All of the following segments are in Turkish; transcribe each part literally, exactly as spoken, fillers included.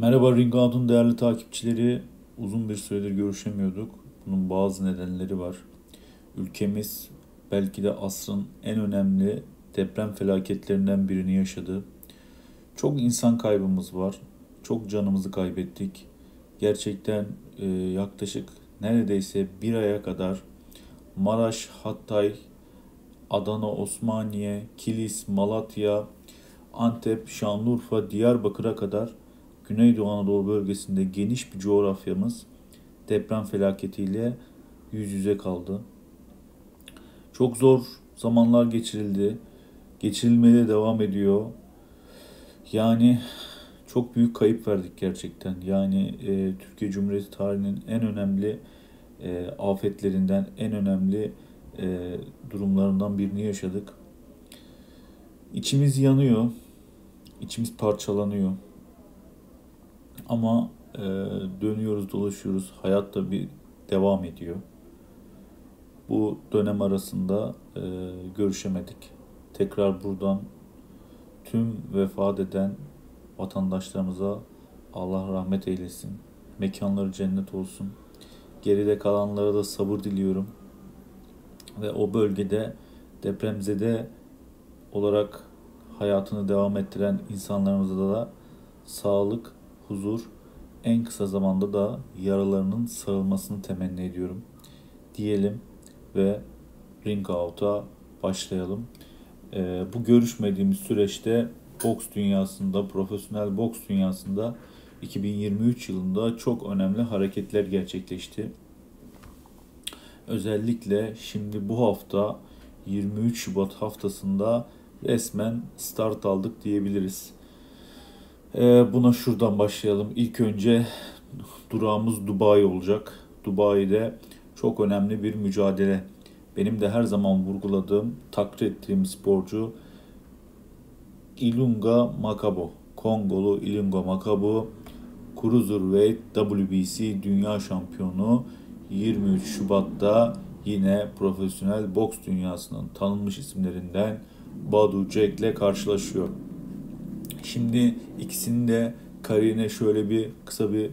Merhaba Ring Out'un değerli takipçileri. Uzun bir süredir görüşemiyorduk. Bunun bazı nedenleri var. Ülkemiz belki de asrın en önemli deprem felaketlerinden birini yaşadı. Çok insan kaybımız var. Çok canımızı kaybettik. Gerçekten e, yaklaşık neredeyse bir aya kadar Maraş, Hatay, Adana, Osmaniye, Kilis, Malatya, Antep, Şanlıurfa, Diyarbakır'a kadar Güneydoğu Anadolu bölgesinde geniş bir coğrafyamız deprem felaketiyle yüz yüze kaldı. Çok zor zamanlar geçirildi. Geçirilmeye devam ediyor. Yani çok büyük kayıp verdik gerçekten. Yani e, Türkiye Cumhuriyeti tarihinin en önemli e, afetlerinden, en önemli e, durumlarından birini yaşadık. İçimiz yanıyor. İçimiz parçalanıyor. Ama e, dönüyoruz, dolaşıyoruz. Hayat da bir devam ediyor. Bu dönem arasında e, görüşemedik. Tekrar buradan tüm vefat eden vatandaşlarımıza Allah rahmet eylesin. Mekanları cennet olsun. Geride kalanlara da sabır diliyorum. Ve o bölgede depremzede olarak hayatını devam ettiren insanlarımıza da sağlık, huzur, en kısa zamanda da yaralarının sarılmasını temenni ediyorum. Diyelim ve Ring Out'a başlayalım. Ee, bu görüşmediğimiz süreçte boks dünyasında, profesyonel boks dünyasında iki bin yirmi üç yılında çok önemli hareketler gerçekleşti. Özellikle şimdi bu hafta yirmi üç Şubat haftasında resmen start aldık diyebiliriz. Ee, buna şuradan başlayalım. İlk önce durağımız Dubai olacak. Dubai'de çok önemli bir mücadele. Benim de her zaman vurguladığım, takdir ettiğim sporcu Ilunga Makabu. Kongolu Ilunga Makabu, Cruiserweight W B C Dünya Şampiyonu, yirmi üç Şubat'ta yine profesyonel boks dünyasının tanınmış isimlerinden Badou Jack ile karşılaşıyor. Şimdi ikisinin de kariyerine şöyle bir kısa bir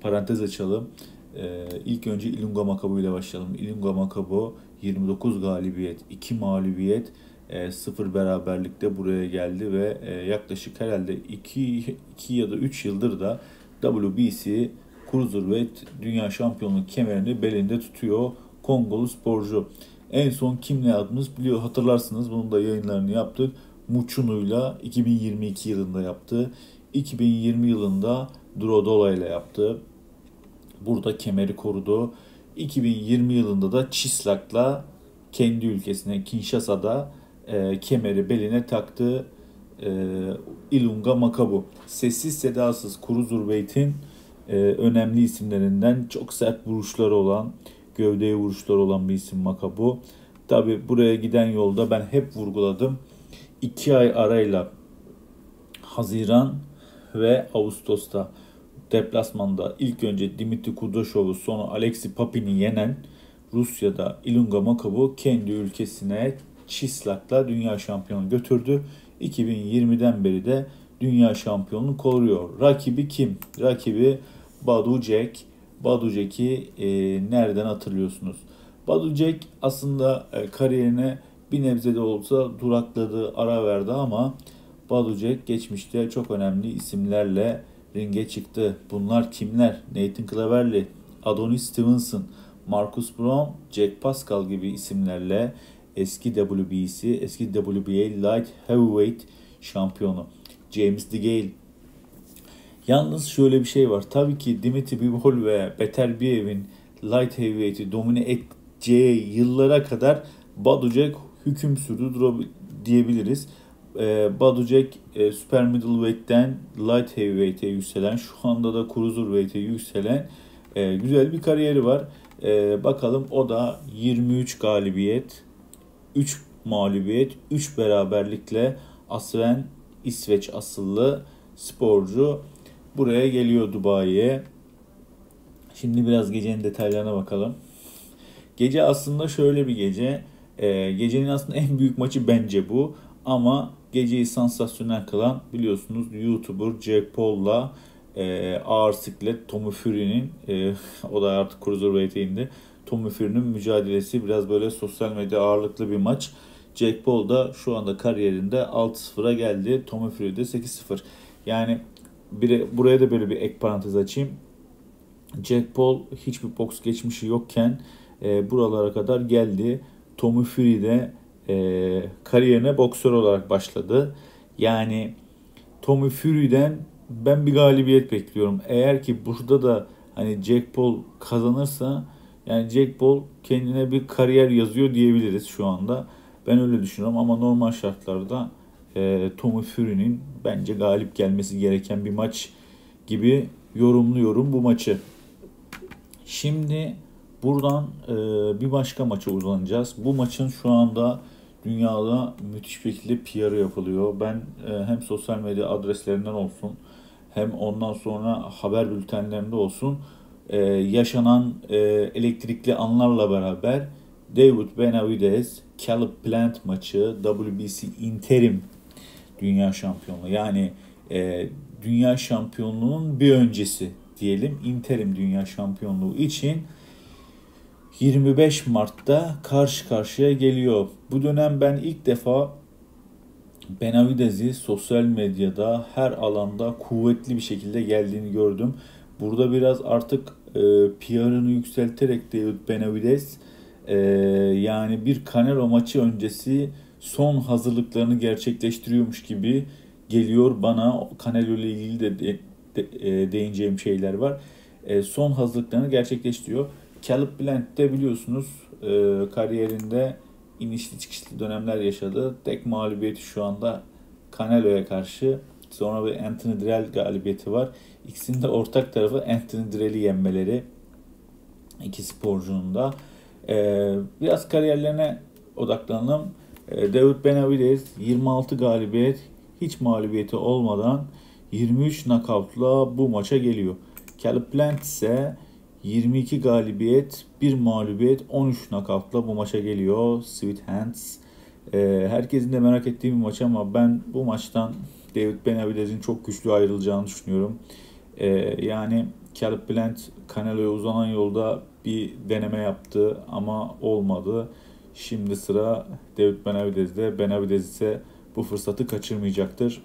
parantez açalım. Ee, ilk önce Ilunga Makabu ile başlayalım. Ilunga Makabu yirmi dokuz galibiyet, iki mağlubiyet, e, sıfır beraberlikte buraya geldi ve e, yaklaşık herhalde iki ya da üç yıldır da W B C Cruiserweight Dünya Şampiyonluğu kemerini belinde tutuyor Kongolu sporcu. En son kimle yaptınız biliyor, hatırlarsınız, bunun da yayınlarını yaptık. Muçunu'yla iki bin yirmi iki yılında yaptı. iki bin yirmi yılında Drodola ile yaptı. Burada kemeri korudu. iki bin yirmi yılında da Çislak'la kendi ülkesine Kinshasa'da e, kemeri beline taktı e, Ilunga Makabu. Sessiz sedasız Cruiserweight'in e, önemli isimlerinden, çok sert vuruşları olan, gövdeye vuruşları olan bir isim Makabu. Tabi buraya giden yolda ben hep vurguladım. İki ay arayla Haziran ve Ağustos'ta deplasmanda ilk önce Dimitri Kudashev'u, sonra Alexi Papin'i yenen Rusya'da Ilunga Makabu kendi ülkesine Çislak'la dünya şampiyonu götürdü. iki bin yirmiden beri de dünya şampiyonunu koruyor. Rakibi kim? Rakibi Badou Jack. Badou Jack'i e, nereden hatırlıyorsunuz? Badou Jack aslında e, kariyerine bir nebze de olsa durakladı, ara verdi ama Badou Jack geçmişte çok önemli isimlerle ringe çıktı. Bunlar kimler? Nathan Cleverley, Adonis Stevenson, Marcus Brown, Jack Pascal gibi isimlerle eski W B C, eski W B A Light Heavyweight şampiyonu James DeGale. Yalnız şöyle bir şey var. Tabii ki Dimitri Bivol ve Beterbiev'in Light Heavyweight'i domine edeceği yıllara kadar Badou Jack hüküm sürdü diyebiliriz. Badou Jack Super Middleweight'ten Light Heavyweight'e yükselen, şu anda da Cruiserweight'e yükselen güzel bir kariyeri var. Bakalım, o da yirmi üç galibiyet, üç mağlubiyet, üç beraberlikle aslen İsveç asıllı sporcu. Buraya geliyor Dubai'ye. Şimdi biraz gecenin detaylarına bakalım. Gece aslında şöyle bir gece. Ee, gecenin aslında en büyük maçı bence bu. Ama geceyi sansasyonel kılan biliyorsunuz YouTuber Jack Paul'la e, ağır siklet Tommy Fury'nin e, o da artık cruiserweight'e indi. Tommy Fury'nin mücadelesi biraz böyle sosyal medya ağırlıklı bir maç. Jack Paul da şu anda kariyerinde altı sıfıra geldi. Tommy Fury de sekiz sıfır. Yani bir, buraya da böyle bir ek parantez açayım. Jack Paul hiçbir boks geçmişi yokken e, buralara kadar geldi. Tommy Fury de e, kariyerine boksör olarak başladı. Yani Tommy Fury'den ben bir galibiyet bekliyorum. Eğer ki burada da hani Jack Paul kazanırsa, yani Jack Paul kendine bir kariyer yazıyor diyebiliriz şu anda. Ben öyle düşünüyorum ama normal şartlarda e, Tommy Fury'nin bence galip gelmesi gereken bir maç gibi yorumluyorum bu maçı. Şimdi buradan e, bir başka maça uzanacağız. Bu maçın şu anda dünyada müthiş bir şekilde P R'ı yapılıyor. Ben e, hem sosyal medya adreslerinden olsun, hem ondan sonra haber bültenlerinde olsun e, yaşanan e, elektrikli anlarla beraber David Benavidez, Caleb Plant maçı W B C interim dünya şampiyonluğu, yani e, dünya şampiyonluğunun bir öncesi diyelim, interim dünya şampiyonluğu için yirmi beş Mart'ta karşı karşıya geliyor. Bu dönem ben ilk defa Benavidez'i sosyal medyada her alanda kuvvetli bir şekilde geldiğini gördüm. Burada biraz artık e, P R'ını yükselterek David Benavidez e, yani bir Canelo maçı öncesi son hazırlıklarını gerçekleştiriyormuş gibi geliyor bana. Canelo ile ilgili de, de, de değineceğim şeyler var. E, son hazırlıklarını gerçekleştiriyor. Caleb Plant de biliyorsunuz e, kariyerinde inişli çıkışlı dönemler yaşadı. Tek mağlubiyeti şu anda Canelo'ya karşı. Sonra bir Anthony Direl galibiyeti var. İkisinin de ortak tarafı Anthony Direl'i yenmeleri. İki sporcunun da. E, biraz kariyerlerine odaklanalım. E, David Benavidez yirmi altı galibiyet, hiç mağlubiyeti olmadan yirmi üç nakavtla bu maça geliyor. Caleb Plant ise yirmi iki galibiyet, bir mağlubiyet, on üç nakavtla bu maça geliyor. Sweet Hands. Ee, herkesin de merak ettiği bir maç ama ben bu maçtan David Benavidez'in çok güçlü ayrılacağını düşünüyorum. Ee, yani Caleb Plant Canelo'ya uzanan yolda bir deneme yaptı ama olmadı. Şimdi sıra David Benavidez'de. Benavidez ise bu fırsatı kaçırmayacaktır.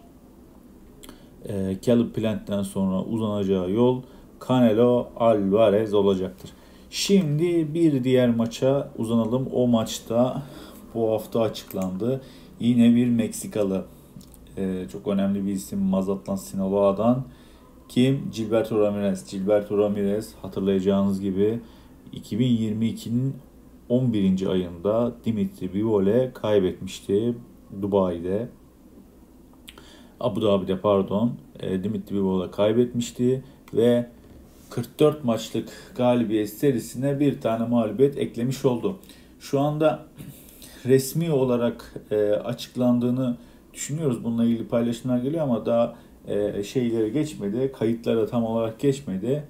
Ee, Caleb Plant'ten sonra uzanacağı yol Canelo Alvarez olacaktır. Şimdi bir diğer maça uzanalım. O maçta bu hafta açıklandı. Yine bir Meksikalı, ee, çok önemli bir isim, Mazatlan Sinaloa'dan. Kim? Gilberto Ramirez. Gilberto Ramirez hatırlayacağınız gibi iki bin yirmi ikinin on birinci ayında Dimitri Bivol'e kaybetmişti Dubai'de. Abu Dhabi'de pardon. E, Dimitri Bivol'a kaybetmişti ve kırk dört maçlık galibiyet serisine bir tane mağlubiyet eklemiş oldu. Şu anda resmi olarak e, açıklandığını düşünüyoruz. Bununla ilgili paylaşımlar geliyor ama daha e, şeylere geçmedi. Kayıtlara tam olarak geçmedi.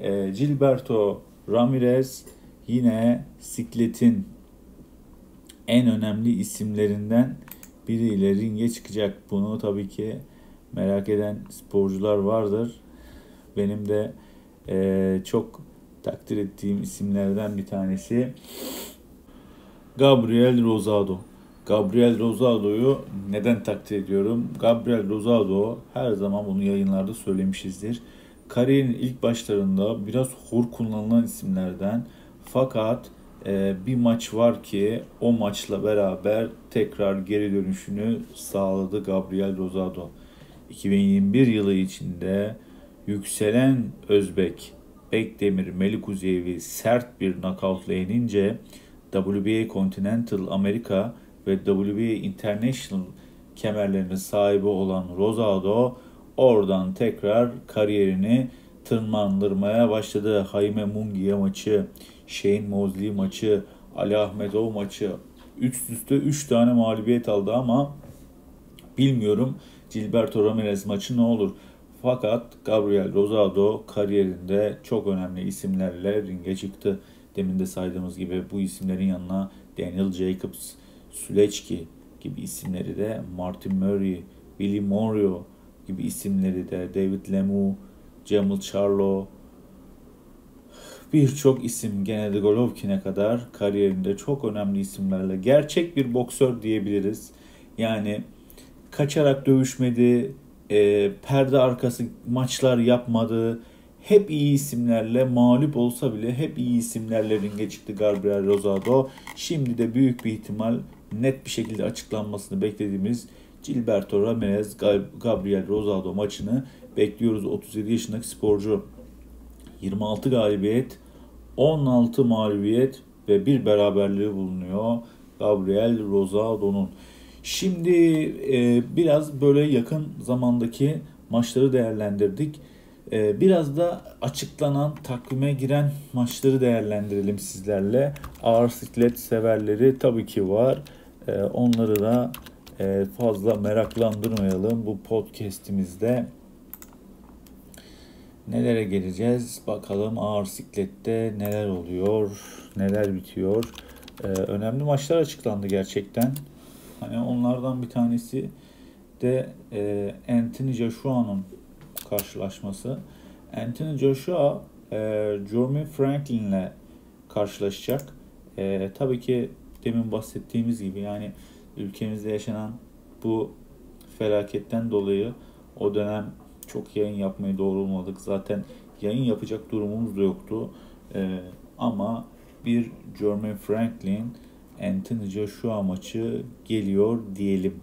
E, Gilberto Ramirez yine sikletin en önemli isimlerinden biriyle ringe çıkacak. Bunu tabii ki merak eden sporcular vardır. Benim de e, çok takdir ettiğim isimlerden bir tanesi Gabriel Rosado. Gabriel Rosado'yu neden takdir ediyorum? Gabriel Rosado, her zaman bunu yayınlarda söylemişizdir, kariyerin ilk başlarında biraz hor kullanılan isimlerden. Fakat e, bir maç var ki o maçla beraber tekrar geri dönüşünü sağladı Gabriel Rosado. iki bin yirmi bir yılı içinde yükselen Özbek Bekdemir Melikuzeyev'i sert bir nakavtla yenince W B A Continental Amerika ve W B A International kemerlerinin sahibi olan Rosado oradan tekrar kariyerini tırmandırmaya başladı. Jaime Munguia maçı, Shane Mosley maçı, Ali Ahmedov maçı, üst üste üç tane mağlubiyet aldı ama bilmiyorum Gilberto Ramirez maçı ne olur. Fakat Gabriel Rosado kariyerinde çok önemli isimlerle ringe çıktı. Demin de saydığımız gibi bu isimlerin yanına Daniel Jacobs, Sulecki gibi isimleri de, Martin Murray, Billy Murray gibi isimleri de, David Lemieux Jermall Charlo, birçok isim, Gennady Golovkin'e kadar kariyerinde çok önemli isimlerle gerçek bir boksör diyebiliriz. Yani kaçarak dövüşmedi, e, perde arkası maçlar yapmadı. Hep iyi isimlerle, mağlup olsa bile hep iyi isimlerle ringe çıktı Gabriel Rosado. Şimdi de büyük bir ihtimal net bir şekilde açıklanmasını beklediğimiz Gilberto Ramirez Gabriel Rosado maçını bekliyoruz. otuz yedi yaşındaki sporcu yirmi altı galibiyet, on altı mağlubiyet ve bir beraberliği bulunuyor Gabriel Rosado'nun. Şimdi e, biraz böyle yakın zamandaki maçları değerlendirdik. E, biraz da açıklanan, takvime giren maçları değerlendirelim sizlerle. Ağır siklet severleri tabii ki var. E, onları da e, fazla meraklandırmayalım bu podcastimizde. Nelere geleceğiz? Bakalım ağır siklette neler oluyor, neler bitiyor. Ee, önemli maçlar açıklandı gerçekten. Hani onlardan bir tanesi de e, Anthony Joshua'nın karşılaşması. Anthony Joshua, e, Jermaine Franklin'le karşılaşacak. E, tabii ki demin bahsettiğimiz gibi yani ülkemizde yaşanan bu felaketten dolayı o dönem çok yayın yapmayı doğrulmadık. Zaten yayın yapacak durumumuz da yoktu. Ee, ama bir Jermaine Franklin Anthony Joshua maçı geliyor diyelim.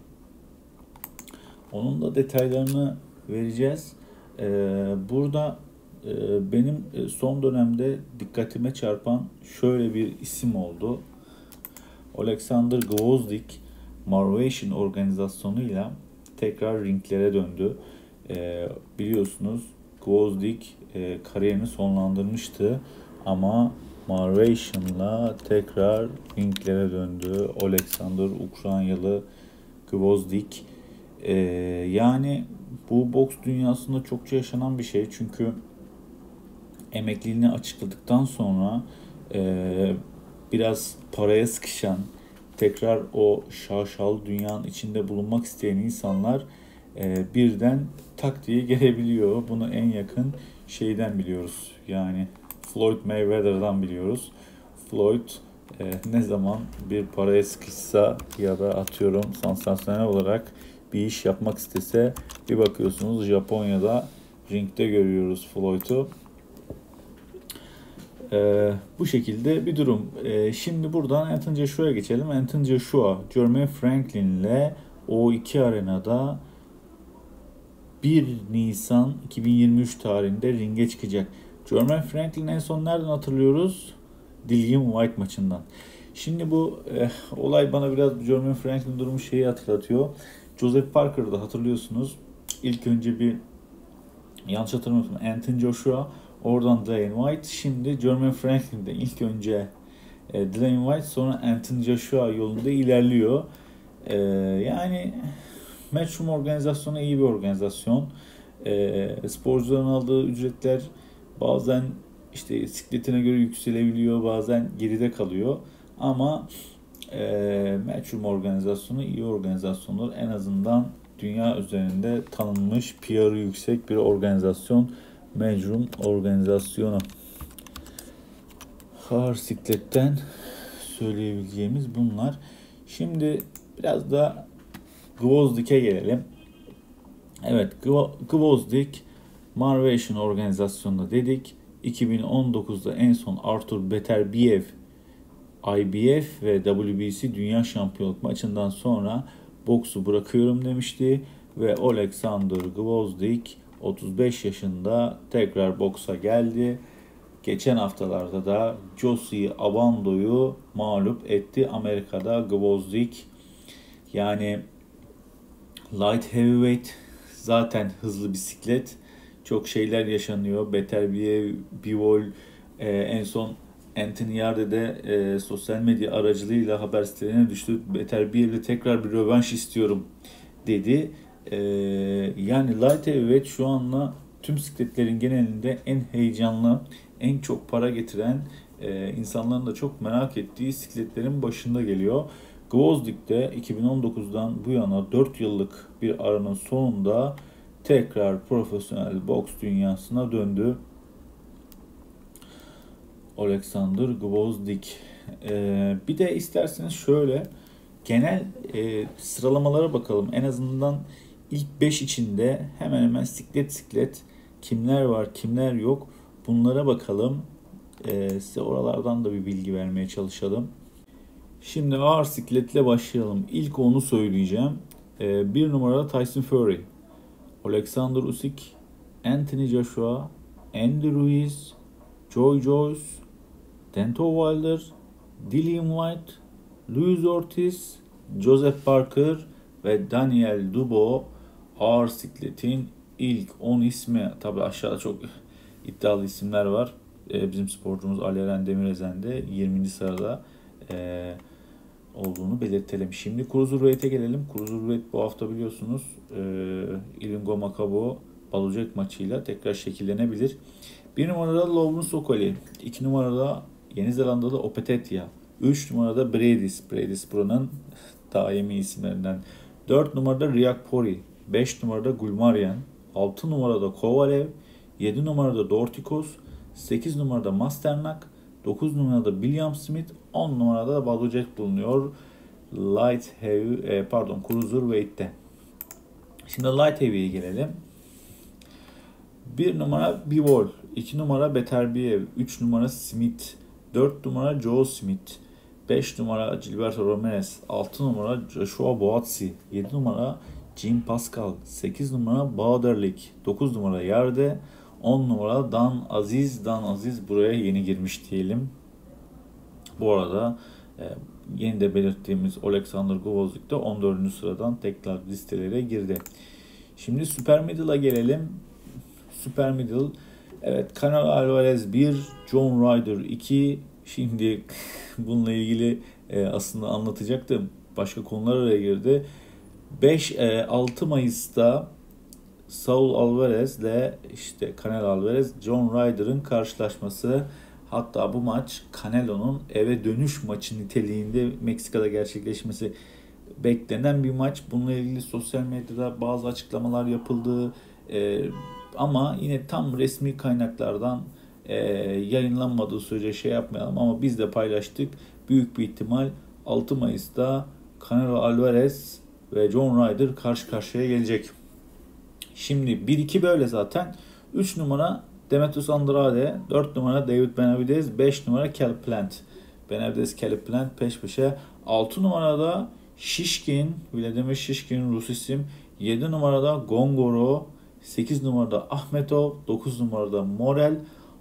Onun da detaylarını vereceğiz. Ee, burada e, benim son dönemde dikkatime çarpan şöyle bir isim oldu. Oleksandr Gvozdyk Marvation organizasyonuyla tekrar ringlere döndü. E, biliyorsunuz Gvozdyk e, kariyerini sonlandırmıştı ama Marvation'la tekrar ringlere döndü. Oleksandr Ukraynalı Gvozdyk. E, yani bu boks dünyasında çokça yaşanan bir şey. Çünkü emekliliğini açıkladıktan sonra e, biraz paraya sıkışan, tekrar o şaşalı dünyanın içinde bulunmak isteyen insanlar e, birden tak diye gelebiliyor. Bunu en yakın şeyden biliyoruz. Yani Floyd Mayweather'dan biliyoruz. Floyd e, ne zaman bir paraya sıkışsa ya da atıyorum sansasyonel olarak bir iş yapmak istese bir bakıyorsunuz Japonya'da ringde görüyoruz Floyd'u. E, bu şekilde bir durum. E, şimdi buradan Anthony Joshua'ya geçelim. Anthony Joshua, Jermaine Franklin'le O iki arenada bir Nisan iki bin yirmi üç tarihinde ringe çıkacak. Jermaine Franklin en son nereden hatırlıyoruz? Dillian White maçından. Şimdi bu eh, olay bana biraz Jermaine Franklin durumu şeyi hatırlatıyor. Joseph Parker'da hatırlıyorsunuz. İlk önce bir yanlış hatırlamıyorsam Anthony Joshua, oradan Dillian White. Şimdi Jermaine Franklin'de ilk önce eh, Dillian White, sonra Anthony Joshua yolunda ilerliyor. E, yani Matchroom organizasyonu iyi bir organizasyon. E, sporcuların aldığı ücretler bazen işte sikletine göre yükselebiliyor, bazen geride kalıyor. Ama e, Matchroom organizasyonu iyi organizasyonlar. En azından dünya üzerinde tanınmış, P R'ı yüksek bir organizasyon Matchroom organizasyonu. Ağır sikletten söyleyebileceğimiz bunlar. Şimdi biraz da Gvozdyk'e gelelim. Evet, Gvozdyk Marvation organizasyonunda dedik. iki bin on dokuzda en son Artur Beterbiev I B F ve W B C Dünya Şampiyonluk maçından sonra boksu bırakıyorum demişti ve Oleksandr Gvozdyk otuz beş yaşında tekrar boksa geldi. Geçen haftalarda da Josie Abando'yu mağlup etti Amerika'da Gvozdyk. Yani light heavyweight zaten hızlı bisiklet. Çok şeyler yaşanıyor. Beterbiev, Bivol, e, en son Anthony Yarde'de e, sosyal medya aracılığıyla haber sitelerine düştü. Beterbiev'le tekrar bir rövanş istiyorum dedi. E, yani light heavyweight şu anla tüm bisikletlerin genelinde en heyecanlı, en çok para getiren, e, insanların da çok merak ettiği bisikletlerin başında geliyor. Gvozdyk'te iki bin on dokuzdan bu yana dört yıllık bir aranın sonunda tekrar profesyonel boks dünyasına döndü. Oleksandr Gvozdyk. Ee, bir de isterseniz şöyle genel e, sıralamalara bakalım. En azından ilk beş içinde hemen hemen siklet siklet kimler var kimler yok bunlara bakalım. Ee, size oralardan da bir bilgi vermeye çalışalım. Şimdi ağır sikletle başlayalım. İlk onu söyleyeceğim. Ee, bir numarada Tyson Fury, Alexander Usik, Anthony Joshua, Andrew Ruiz, Joy Joyce, Tento Wilder, Dillian White, Luis Ortiz, Joseph Parker ve Daniel Dubois ağır sikletin ilk on ismi. Tabi aşağıda çok iddialı isimler var. Ee, bizim sporcumuz Ali Eren Demirezen de yirminci sırada e, olduğunu belirtelim. Şimdi Cruiserweight'e gelelim. Cruiserweight bu hafta biliyorsunuz e, Ilunga Makabu Badou Jack maçıyla tekrar şekillenebilir. bir numarada Lovren Sokoli, iki numarada Yeni Zelandalı Opetetia, üç numarada Bredis, Bredis buranın daimi isimlerinden, dört numarada Riyak Pori, beş numarada Gulmarian, altı numarada Kovalev, yedi numarada Dortikos, sekiz numarada Masternak, dokuz numarada William Smith, on numarada da Badou Jack bulunuyor Light Heavy, pardon Cruiserweight'te. Şimdi Light Heavy'ye gelelim. bir numara Bivol, iki numara Beterbiev, üç numara Smith, dört numara Joe Smith, beş numara Gilberto Ramirez, altı numara Joshua Boatsi, yedi numara Jim Pascal, sekiz numara Baderlik, dokuz numara Yerde, on numara Dan Aziz. Dan Aziz buraya yeni girmiş diyelim. Bu arada yeni de belirttiğimiz Oleksandr Gvozdyk da on dördüncü sıradan tekrar listelere girdi. Şimdi Super Middle'a gelelim. Super Middle, evet, Canelo Alvarez bir, John Ryder iki. Şimdi bununla ilgili e, aslında anlatacaktım. Başka konular araya girdi. beş altı e, Mayıs'ta Saul Alvarez ile işte Canelo Alvarez, John Ryder'ın karşılaşması. Hatta bu maç Canelo'nun eve dönüş maçı niteliğinde Meksika'da gerçekleşmesi beklenen bir maç. Bununla ilgili sosyal medyada bazı açıklamalar yapıldı. E, Ama yine tam resmi kaynaklardan e, yayınlanmadığı sürece şey yapmayalım. Ama biz de paylaştık. Büyük bir ihtimal altı Mayıs'ta Canelo Alvarez ve John Ryder karşı karşıya gelecek. Şimdi bir iki böyle zaten. üç numara Demetrius Andrade, dört numara David Benavidez, beş numara Caleb Plant. Benavidez, Caleb Plant peş peşe. altı numarada Şişkin, Vladimir Şişkin Rus isim. yedi numarada Gongoro. sekiz numarada Ahmedov, dokuz numarada Morel,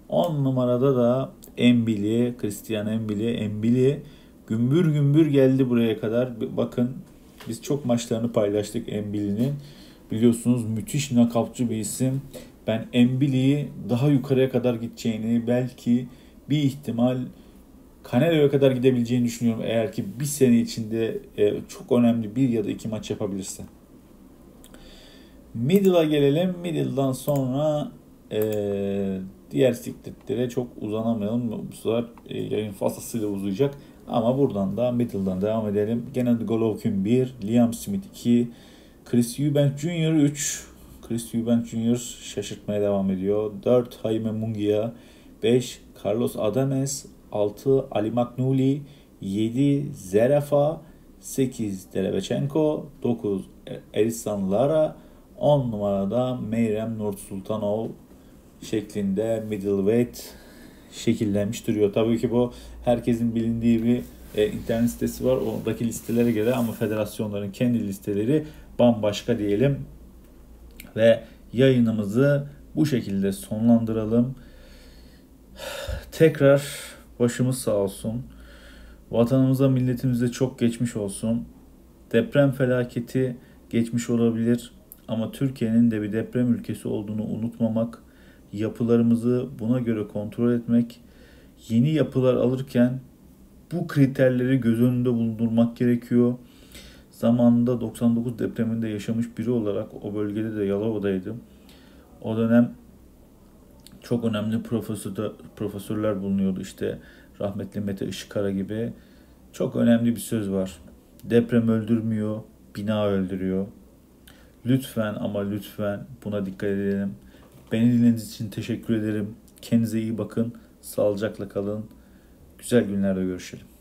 on numarada da Embili, Christian Embili, Embili gümbür gümbür geldi buraya kadar. Bakın biz çok maçlarını paylaştık Embili'nin. Biliyorsunuz müthiş nakavtçı bir isim. Ben Embili'yi daha yukarıya kadar gideceğini, belki bir ihtimal Canelo'ya kadar gidebileceğini düşünüyorum. Eğer ki bir sene içinde çok önemli bir ya da iki maç yapabilirse. Middle'a gelelim. Middle'dan sonra e, diğer sikletlere çok uzanamayalım. Bu sefer e, yayın fazlasıyla uzayacak. Ama buradan da Middle'dan devam edelim. Gennady Golovkin bir, Liam Smith iki, Chris Eubank Junior üç. Chris Eubank Junior şaşırtmaya devam ediyor. dört Jaime Munguia, beş Carlos Adames, altı Ali Magnuli, yedi Zerafa, sekiz Derebchenko, dokuz Ersan Lara, on numarada Meyrem Nursultanov şeklinde middleweight şekillenmiş duruyor. Tabii ki bu herkesin bilindiği bir e, internet sitesi var. Oradaki listelere göre, ama federasyonların kendi listeleri bambaşka diyelim. Ve yayınımızı bu şekilde sonlandıralım. Tekrar başımız sağ olsun. Vatanımıza, milletimize çok geçmiş olsun. Deprem felaketi geçmiş olabilir. Ama Türkiye'nin de bir deprem ülkesi olduğunu unutmamak, yapılarımızı buna göre kontrol etmek, yeni yapılar alırken bu kriterleri göz önünde bulundurmak gerekiyor. Zamanında doksan dokuz depreminde yaşamış biri olarak o bölgede de Yalova'daydım. O dönem çok önemli profesör, profesörler bulunuyordu. İşte rahmetli Mete Işıkkara gibi. Çok önemli bir söz var. Deprem öldürmüyor, bina öldürüyor. Lütfen ama lütfen buna dikkat edelim. Beni dinlediğiniz için teşekkür ederim. Kendinize iyi bakın. Sağlıcakla kalın. Güzel günlerde görüşelim.